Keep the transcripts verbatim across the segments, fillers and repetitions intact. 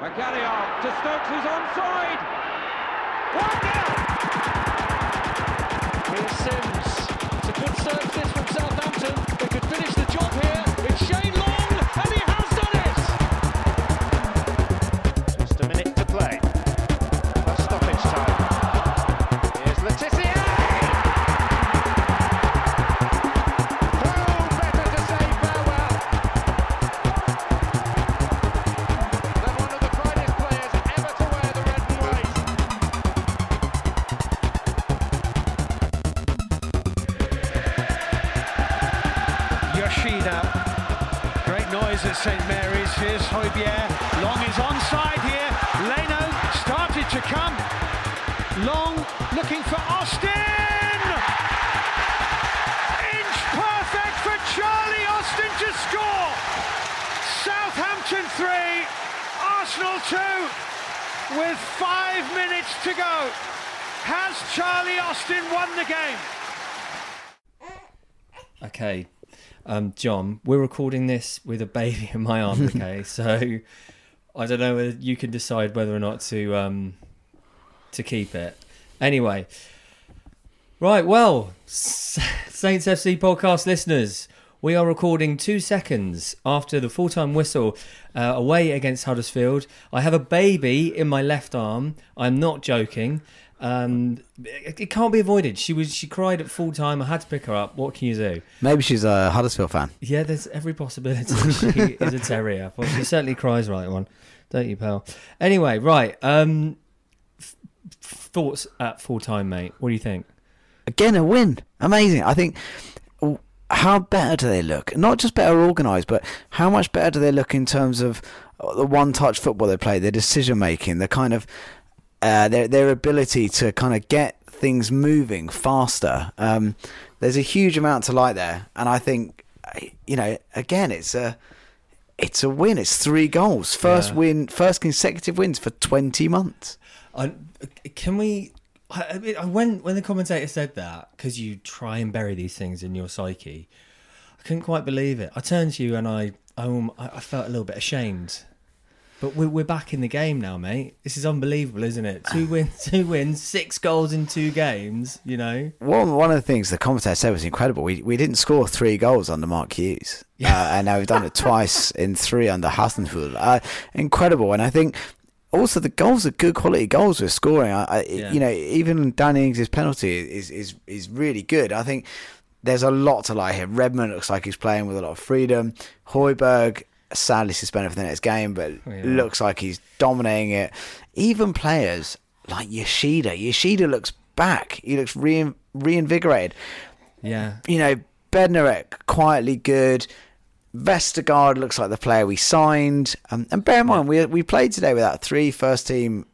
Magalhaer to Stokes, who's onside. one nil. Here's Sims. It's a good serve this from Southampton. They could finish the job here. It's Shane Long, and he has done it. Just a minute to play. That's stoppage time. Here's Letizia. Yoshida, great noise at Saint Mary's. Here's Højbjerg. Long is onside here. Leno started to come. Long looking for Austin. Inch perfect for Charlie Austin to score. Southampton three, Arsenal two, with five minutes to go. Has Charlie Austin won the game? Okay. Um, John, we're recording this with a baby in my arms, okay? So I don't know whether you can decide whether or not to um, to keep it. Anyway, right, well, Saints F C podcast listeners, we are recording two seconds after the full-time whistle uh, away against Huddersfield. I have a baby in my left arm. I'm not joking. Um, it, it can't be avoided. She was she cried at full time. I had to pick her up. What can you do? Maybe she's a Huddersfield fan. Yeah, there's every possibility she is a terrier. Well, she certainly cries like one, don't you, pal? Anyway, right. Um, f- thoughts at full time, mate. What do you think? Again, a win. Amazing. I think. How better do they look? Not just better organised, but how much better do they look in terms of the one-touch football they play, their decision making, the kind of. Uh, their their ability to kind of get things moving faster. Um, there's a huge amount to like there, and I think, you know, again, it's a it's a win. It's three goals, first yeah. win, first consecutive wins for twenty months. Uh, can we? I, I, when when the commentator said that, because you try and bury these things in your psyche, I couldn't quite believe it. I turned to you and I I, I felt a little bit ashamed. But we're back in the game now, mate. This is unbelievable, isn't it? Two wins, two wins, six goals in two games, you know. One one of the things the commentator said was incredible. We we didn't score three goals under Mark Hughes. Yeah. Uh, and now we've done it twice in three under Hasenhüttl. Uh, incredible. And I think also the goals are good quality goals we're scoring. I, I, yeah. You know, even Danny Ings' penalty is, is, is really good. I think there's a lot to like here. Redmond looks like he's playing with a lot of freedom. Højbjerg... sadly suspended for the next game, but yeah. looks like he's dominating it. Even players like Yoshida. Yoshida looks back. He looks rein- reinvigorated. Yeah. You know, Bednarek, quietly good. Vestergaard looks like the player we signed. Um, and bear in mind, yeah. we we played today without three first-team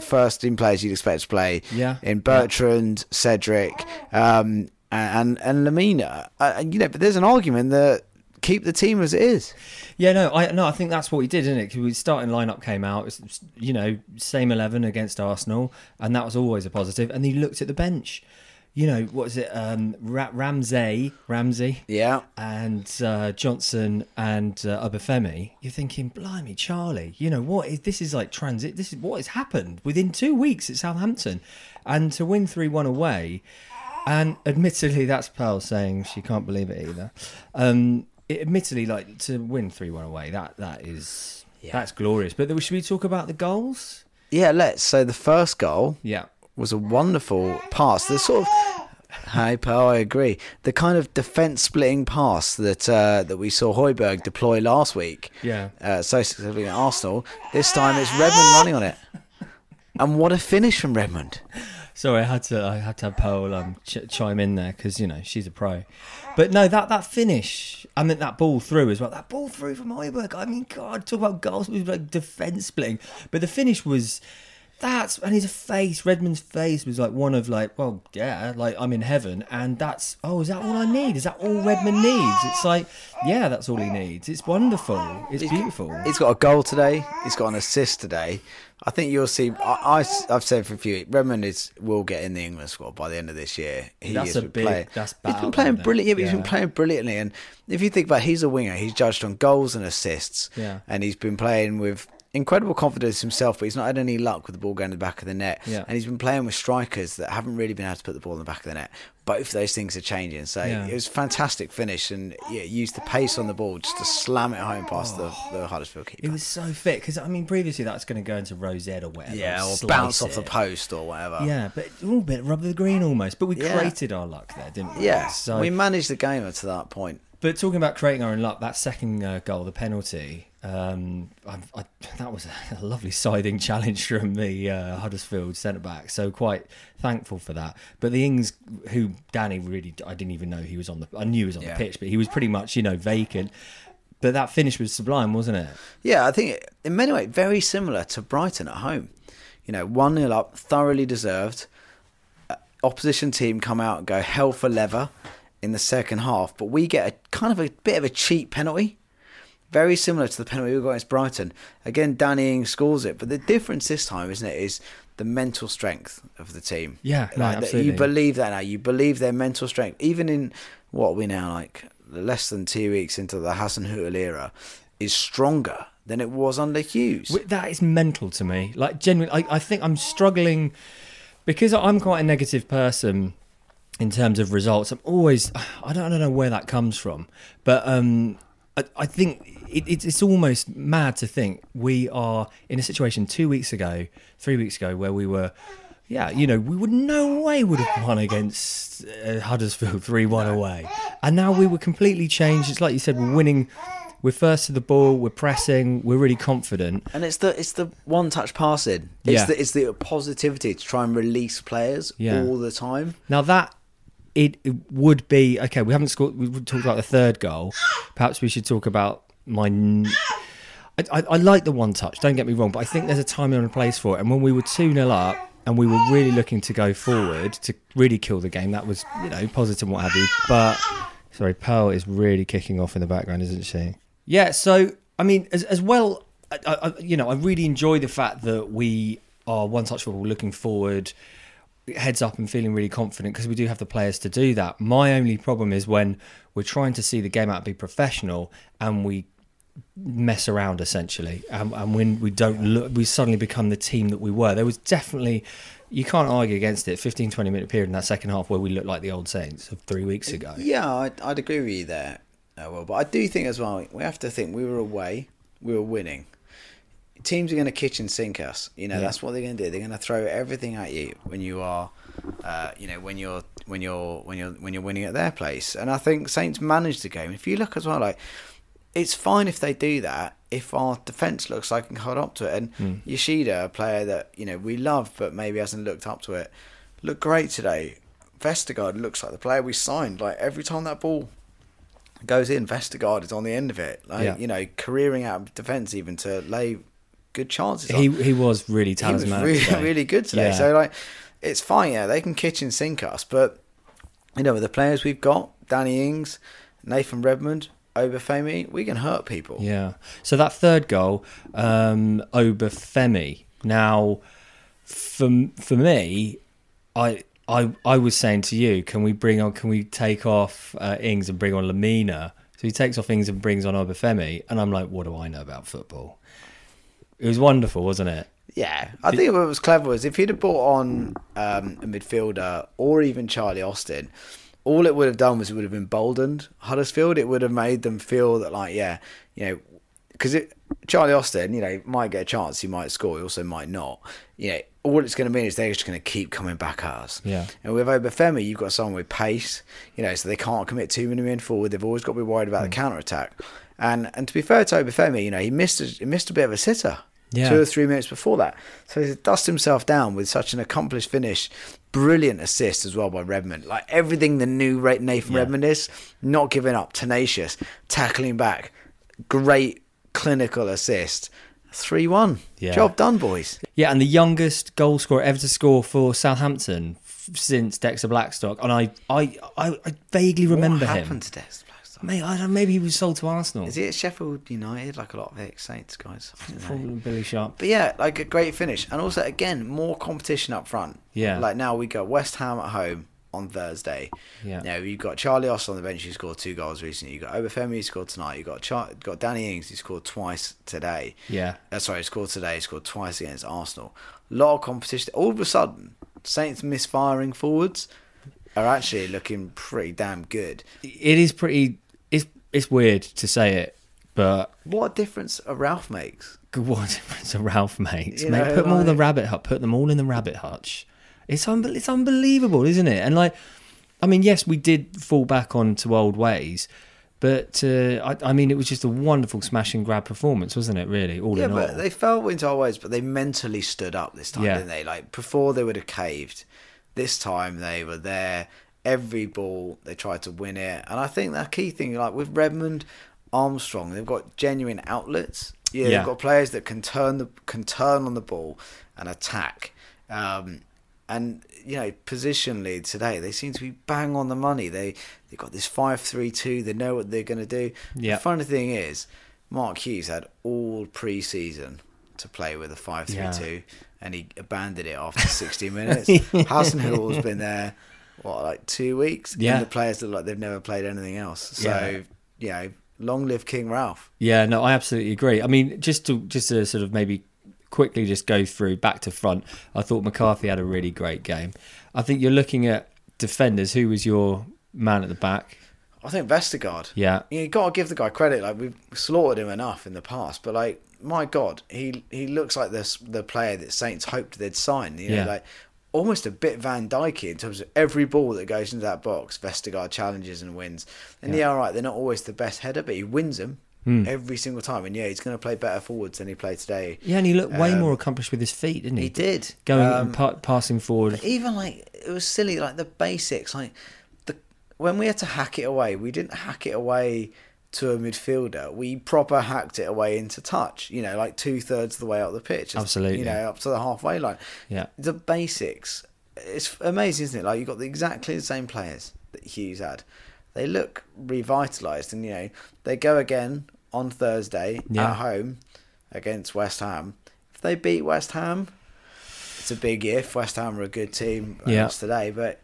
first team players you'd expect to play. Yeah. In Bertrand, yeah. Cedric, um, and, and, and Lemina. Uh, you know, but there's an argument that keep the team as it is. Yeah, no, I no, I think that's what he did, isn't it? Because his starting lineup came out, it was, you know, same eleven against Arsenal, and that was always a positive. And he looked at the bench, you know, what is it, um, Ra- Ramsey, Ramsey, yeah, and uh, Johnson and uh, Obafemi. You're thinking, blimey, Charlie, you know what? Is, this is like transit. This is what has happened within two weeks at Southampton, and to win three one away, and admittedly, that's Pearl saying she can't believe it either. Um, It, admittedly, like to win three one away, that that is yeah. that's glorious. But should we talk about the goals? Yeah, let's. So the first goal, yeah, was a wonderful pass. The sort of hi, Paul, I agree. The kind of defence splitting pass that uh, that we saw Højbjerg deploy last week, yeah, uh, so successfully at Arsenal. This time it's Redmond running on it, and what a finish from Redmond. Sorry, I had to I had to have Pearl um, ch- chime in there because, you know, she's a pro. But no, that, that finish, I mean, that ball through as well. That ball through from Højbjerg. I mean, God, talk about goals with, like, defence splitting. But the finish was, that's, and his face, Redmond's face was like one of like, well, yeah, like I'm in heaven. And that's, oh, is that all I need? Is that all Redmond needs? It's like, yeah, that's all he needs. It's wonderful. It's beautiful. He's got a goal today. He's got an assist today. I think you'll see. I, I, I've said for a few. Redmond is will get in the England squad by the end of this year. He that's is a big. Player. That's bad. He's been playing brilliant. Yeah, but yeah. He's been playing brilliantly. And if you think about, it, he's a winger. He's judged on goals and assists. Yeah. And he's been playing with incredible confidence himself, but he's not had any luck with the ball going to the back of the net. Yeah. And he's been playing with strikers that haven't really been able to put the ball in the back of the net. Both those things are changing. So yeah. it was a fantastic finish, and yeah, used the pace on the ball just to slam it home past oh, the, the Huddersfield keeper. It was so fit, because I mean previously that's going to go into Rosette or whatever. Yeah, or bounce it. off the post or whatever. Yeah, but a little bit rub the green almost. But we yeah. created our luck there, didn't we? Yeah, so we managed the game up to that point. But talking about creating our own luck, that second uh, goal, the penalty, um, I, I, that was a lovely siding challenge from the uh, Huddersfield centre-back. So quite thankful for that. But the Ings, who Danny really, I didn't even know he was on the, I knew he was on yeah. the pitch, but he was pretty much, you know, vacant. But that finish was sublime, wasn't it? Yeah, I think in many ways very similar to Brighton at home. You know, one nil up, thoroughly deserved. Uh, opposition team come out and go hell for leather in the second half, but we get a kind of a bit of a cheap penalty, very similar to the penalty we got against Brighton. Again, Danny Ings scores it, but the difference this time, isn't it, is the mental strength of the team. Yeah, no, like, absolutely. You believe that now. You believe their mental strength, even in what are we now like less than two weeks into the Hasenhüttl era, is stronger than it was under Hughes. That is mental to me. Like genuinely, I, I think I'm struggling because I'm quite a negative person. In terms of results, I'm always, I don't, I don't know where that comes from, but um, I, I think it, it, it's almost mad to think we are in a situation two weeks ago, three weeks ago, where we were, yeah, you know, we would no way would have won against uh, Huddersfield three one away. And now we were completely changed. It's like you said, we're winning, we're first to the ball, we're pressing, we're really confident. And it's the it's the one-touch passing. It's, yeah. the, it's the positivity to try and release players yeah. all the time. Now that... It would be okay. We haven't scored. We talked about the third goal. Perhaps we should talk about my. N- I, I, I like the one touch. Don't get me wrong, but I think there's a time and a place for it. And when we were two nil up and we were really looking to go forward to really kill the game, that was, you know, positive and what have you. But sorry, Pearl is really kicking off in the background, isn't she? Yeah. So I mean, as as well, I, I, you know, I really enjoy the fact that we are one touch football, looking forward, heads up and feeling really confident, because we do have the players to do that. My only problem is when we're trying to see the game out and be professional and we mess around essentially, and, and when we don't look, we suddenly become the team that we were. There was definitely, you can't argue against it, fifteen to twenty minute period in that second half where we looked like the old Saints of three weeks ago. Yeah, I'd, I'd agree with you there. Uh, well, but I do think as well, we have to think we were away, we were winning. Teams are going to kitchen sink us, you know. Yeah. That's what they're going to do. They're going to throw everything at you when you are, uh, you know, when you're when you're when you're when you're winning at their place. And I think Saints managed the game. If you look as well, like, it's fine if they do that if our defence looks like it can hold up to it. And mm. Yoshida, a player that, you know, we love but maybe hasn't looked up to it, looked great today. Vestergaard looks like the player we signed. Like every time that ball goes in, Vestergaard is on the end of it. Like yeah. you know, careering out of defence even to lay good chances. He on. he was really talismanic. He was really, really good today. Yeah. So like, it's fine. Yeah, they can kitchen sink us, but you know, with the players we've got, Danny Ings, Nathan Redmond, Obafemi, we can hurt people. Yeah. So that third goal, um, Obafemi. Now, for for me, I I I was saying to you, can we bring on? Can we take off uh, Ings and bring on Lemina? So he takes off Ings and brings on Obafemi, and I'm like, what do I know about football? It was wonderful, wasn't it? Yeah. I think what was clever was if he'd have brought on um, a midfielder or even Charlie Austin, all it would have done was it would have emboldened Huddersfield. It would have made them feel that, like, yeah, you know, because Charlie Austin, you know, might get a chance. He might score. He also might not. You know, all it's going to mean is they're just going to keep coming back at us. Yeah. And with Obafemi, you've got someone with pace, you know, so they can't commit too many men forward. They've always got to be worried about mm. the counter-attack. And and to be fair to Obafemi, you know, he missed a, he missed a bit of a sitter yeah. two or three minutes before that. So he dust himself down with such an accomplished finish. Brilliant assist as well by Redmond. Like everything the new Nathan yeah. Redmond is, not giving up, tenacious, tackling back, great clinical assist. three one Yeah. Job done, boys. Yeah, and the youngest goal scorer ever to score for Southampton since Dexter Blackstock. And I, I, I, I vaguely remember him. What happened him. to Dexter? Mate, I don't, maybe he was sold to Arsenal. Is he at Sheffield United, like a lot of ex-Saints guys? Probably Billy Sharp. But yeah, like a great finish. And also, again, more competition up front. Yeah. Like now we got West Ham at home, on Thursday. Yeah. Now, you've got Charlie Austin on the bench, who scored two goals recently. You've got Obafemi, who scored tonight. You've got, Char- got Danny Ings, who scored twice today. Yeah. Uh, sorry, scored today, scored twice against Arsenal. A lot of competition. All of a sudden, Saints misfiring forwards are actually looking pretty damn good. It is pretty... It's, it's weird to say it, but... What a difference a Ralph makes. What a difference a Ralph makes. You Mate, know, put like... them all in the rabbit hut. Put them all in the rabbit hutch. It's un- it's unbelievable, isn't it? And like, I mean, yes, we did fall back onto old ways, but uh, I, I mean, it was just a wonderful smash and grab performance, wasn't it? Really, all yeah, in all. Yeah, but they fell into old ways, but they mentally stood up this time, yeah. didn't they? Like before, they would have caved. This time, they were there. Every ball, they tried to win it, and I think that key thing, like with Redmond, Armstrong, they've got genuine outlets. Yeah, yeah. They've got players that can turn the can turn on the ball and attack. Um, And, you know, positionally today, they seem to be bang on the money. They they got this five three two. They know what they're going to do. Yep. The funny thing is, Mark Hughes had all pre-season to play with a five three two, yeah. and he abandoned it after sixty minutes. Hasenhüttl's been there, what, like two weeks? Yeah. And the players look like they've never played anything else. So, yeah. you know, long live King Ralph. Yeah, no, I absolutely agree. I mean, just to just to sort of maybe... quickly just go through back to front. I thought McCarthy had a really great game. I think you're looking at defenders. Who was your man at the back? I think Vestergaard. Yeah, you got to give the guy credit. Like, we've slaughtered him enough in the past, but like, my God, he he looks like this the player that Saints hoped they'd sign. You know, yeah. like almost a bit Van Dijk in terms of every ball that goes into that box. Vestergaard challenges and wins. And yeah, yeah all right, they're not always the best header, but he wins them. Mm. Every single time, and yeah, he's going to play better forwards than he played today. Yeah, and he looked way um, more accomplished with his feet, didn't he? He did, going um, and pa- passing forward. Even like, it was silly, like the basics. Like the when we had to hack it away, we didn't hack it away to a midfielder. We proper hacked it away into touch. You know, like two thirds of the way up the pitch. Absolutely. You know, up to the halfway line. Yeah, the basics. It's amazing, isn't it? Like, you got the, exactly the same players that Hughes had. They look revitalised, and you know, they go again on Thursday yeah. at home against West Ham. If they beat West Ham, it's a big if. West Ham are a good team yeah. today, but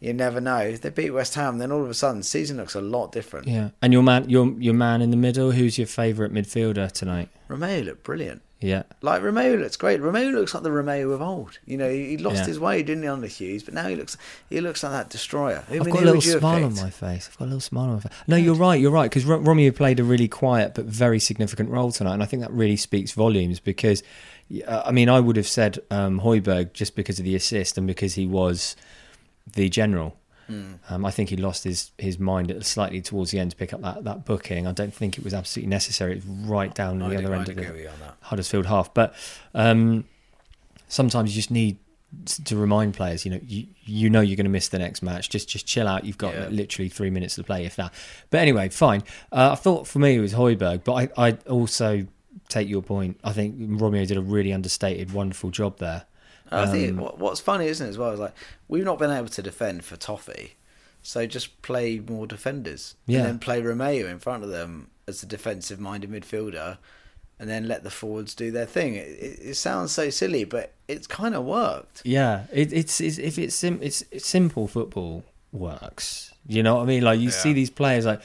you never know. If they beat West Ham, then all of a sudden the season looks a lot different. Yeah. And your man your your man in the middle, who's your favourite midfielder tonight? Romeu looked brilliant. Yeah. Like, Romeu looks great. Romeu looks like the Romeu of old. You know, he lost yeah. his way, didn't he, under Hughes, but now he looks he looks like that destroyer. I mean, I've got a little smile on my face. I've got a little smile on my face. No, you're right, you're right, because Romeu played a really quiet but very significant role tonight, and I think that really speaks volumes because, uh, I mean, I would have said um, Højbjerg just because of the assist and because he was the general. Mm. Um, I think he lost his, his mind slightly towards the end to pick up that, that booking. I don't think it was absolutely necessary. It's right down I the other end of the Huddersfield half. But um, sometimes you just need to remind players, you know, you you know you're going to miss the next match. Just just chill out. You've got yeah. literally three minutes to play, if that. But anyway, fine. Uh, I thought for me it was Højbjerg, but I I also take your point. I think Romeu did a really understated, wonderful job there. I think um, what's funny, isn't it, as well, is like, we've not been able to defend for Toffee, so just play more defenders yeah. and then play Romeu in front of them as a defensive-minded midfielder and then let the forwards do their thing. It, it sounds so silly, but it's kind of worked. Yeah, it, it's, it's if it's, sim, it's, it's simple football works. You know what I mean? Like, you yeah. see these players, like,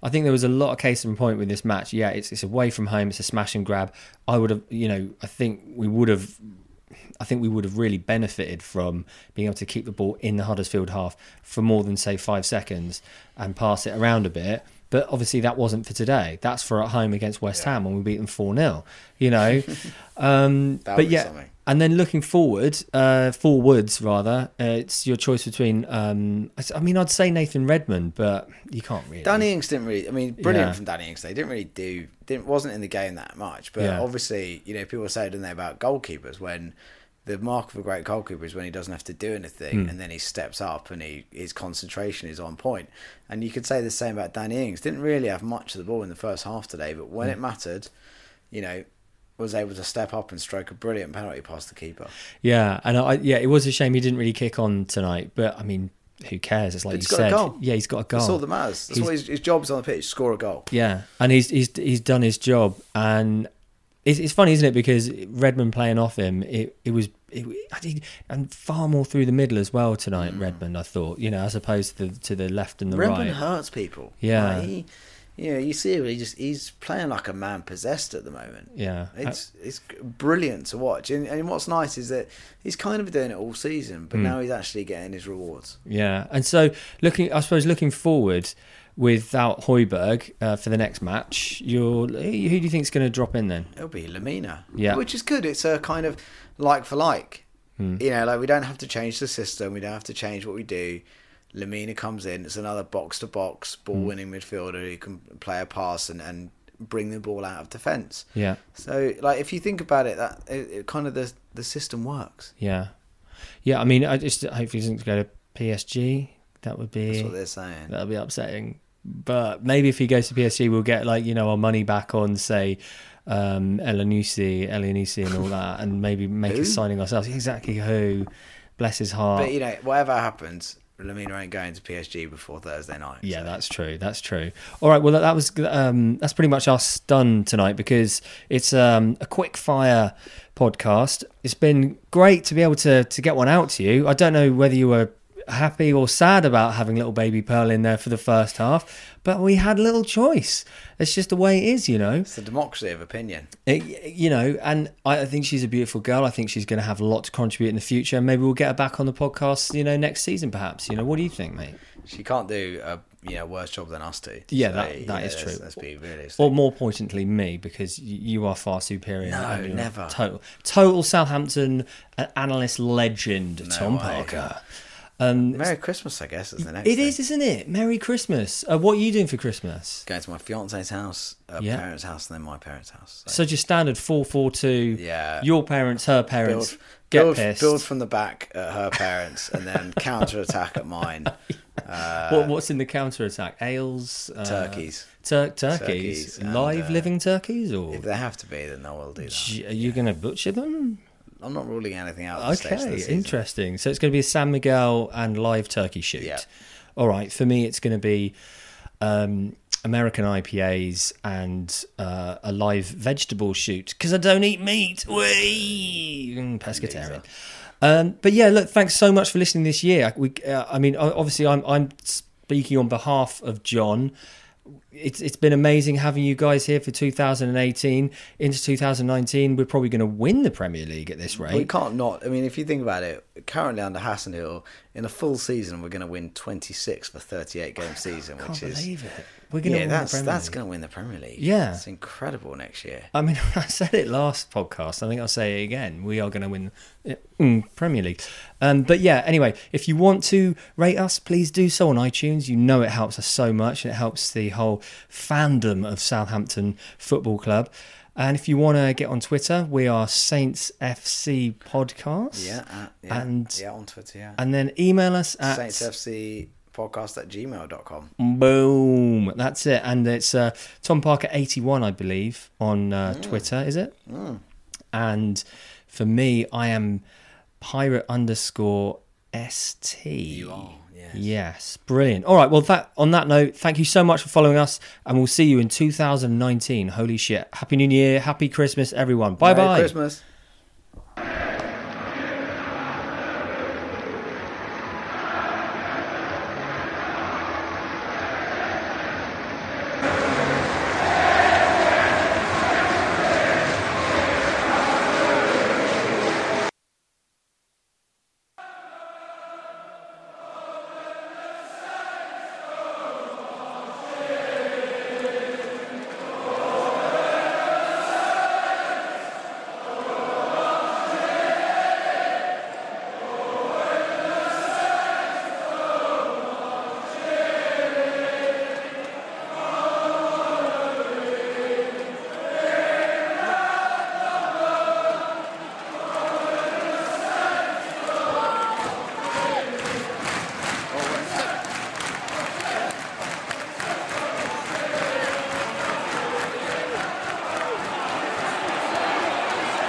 I think there was a lot of case in point with this match. Yeah, it's, it's away from home, it's a smash and grab. I would have, you know, I think we would have... I think we would have really benefited from being able to keep the ball in the Huddersfield half for more than, say, five seconds and pass it around a bit. But obviously that wasn't for today. That's for at home against West yeah. Ham when we beat them four nil, you know. Um, but yeah, something. And then looking forward, uh, forwards rather, uh, it's your choice between, um, I mean, I'd say Nathan Redmond, but you can't really. Danny Ings didn't really, I mean, brilliant yeah. from Danny Ings. They didn't really do, didn't wasn't in the game that much. But yeah. obviously, you know, people say, don't they, about goalkeepers when... The mark of a great goalkeeper is when he doesn't have to do anything mm. and then he steps up and he his concentration is on point. And you could say the same about Danny Ings. Didn't really have much of the ball in the first half today, but when mm. it mattered, you know, was able to step up and stroke a brilliant penalty past the keeper. Yeah, and I, yeah, it was a shame he didn't really kick on tonight, but I mean, who cares? It's like he's you said. Got a goal. Yeah, he's got a goal. That's all that matters. That's he's, what his, his job's on the pitch, score a goal. Yeah, and he's he's he's done his job. And It's, it's funny, isn't it? Because Redmond playing off him, it, it was, it, I did, and far more through the middle as well tonight, Redmond, I thought, you know, as opposed to the, to the left and the Redmond right. Redmond hurts people. Yeah. Like he, you know, you see him, he just, he's playing like a man possessed at the moment. Yeah. It's I, it's brilliant to watch. And, and what's nice is that he's kind of doing it all season, but mm. now he's actually getting his rewards. Yeah. And so, looking, I suppose, looking forward, without Højbjerg uh, for the next match, you're, who do you think's going to drop in then? It'll be Lemina, yeah, which is good. It's a kind of like for like, mm. you know, like we don't have to change the system, we don't have to change what we do. Lemina comes in, it's another box to box ball winning mm. midfielder who can play a pass and, and bring the ball out of defence. Yeah. So like if you think about it, that it, it kind of the the system works. Yeah, yeah. I mean, I just hopefully he doesn't go to P S G. That would be that's what they're saying. That'll be upsetting. But maybe if he goes to P S G, we'll get like, you know, our money back on, say, um, Elianisi, Elianisi and all that, and maybe make a signing ourselves. Exactly who, bless his heart. But, you know, whatever happens, Lemina ain't going to P S G before Thursday night. Yeah, so. that's true. That's true. All right, well, that was um, that's pretty much our stun tonight, because it's um, a quick-fire podcast. It's been great to be able to to get one out to you. I don't know whether you were happy or sad about having little baby Pearl in there for the first half, but we had little choice. It's just the way it is, you know. It's the democracy of opinion, it, you know. And I think she's a beautiful girl. I think she's going to have a lot to contribute in the future, and maybe we'll get her back on the podcast, you know, next season perhaps. You know, what do you think, mate? She can't do a you know worse job than us do. Yeah, so, that, that yeah, is true. Let's be realistic. Or more pointedly, me, because you are far superior. No, never. Total, total Southampton analyst legend, no Tom way. Parker. Um, Merry Christmas, I guess, is the next It thing. Is, isn't it? Merry Christmas. Uh, what are you doing for Christmas? Going to my fiance's house, her yeah. parents' house, and then my parents' house. So, so just standard four four two, yeah. your parents, her parents, build, get build, pissed. Build from the back at her parents, and then counter-attack at mine. Uh, what, what's in the counter-attack? Ales? Uh, turkeys. Tur- turkeys? Turkeys. Live and, uh, living turkeys? Or? If they have to be, then they will do that. G- are you yeah. going to butcher them? I'm not ruling anything out. At the okay, interesting. So it's going to be a San Miguel and live turkey shoot. Yeah. All right. For me, it's going to be um, American I P As and uh, a live vegetable shoot, because I don't eat meat. Whee! Pescatarian. Um, but yeah, look. Thanks so much for listening this year. We, uh, I mean, obviously, I'm I'm speaking on behalf of John. It's it's been amazing having you guys here for two thousand eighteen into two thousand nineteen. We're probably going to win the Premier League at this rate. We can't not. I mean, if you think about it, currently under Hasenhüttl, in a full season, we're going to win twenty-six for thirty-eight game season, I can't which is believe it. We're going yeah, to win that's the Premier that's League. going to win the Premier League. Yeah, it's incredible next year. I mean, I said it last podcast. I think I'll say it again. We are going to win the Premier League. Um, but yeah, anyway, if you want to rate us, please do so on iTunes. You know it helps us so much, and it helps the whole fandom of Southampton Football Club. And if you want to get on Twitter, we are Saints F C Podcast. Yeah, uh, yeah, and yeah, on Twitter. Yeah, and then email us at Saints F C Podcast at gmail dot com. Boom, that's it. And it's uh, Tom Parker eighty-one, I believe, on uh, mm. Twitter. Is it? Mm. And for me, I am pirate underscore st. You are. Yes. yes, brilliant. All right, well, that on that note, thank you so much for following us, and we'll see you in two thousand nineteen. Holy shit. Happy New Year, happy Christmas, everyone. Bye-bye. Merry Christmas.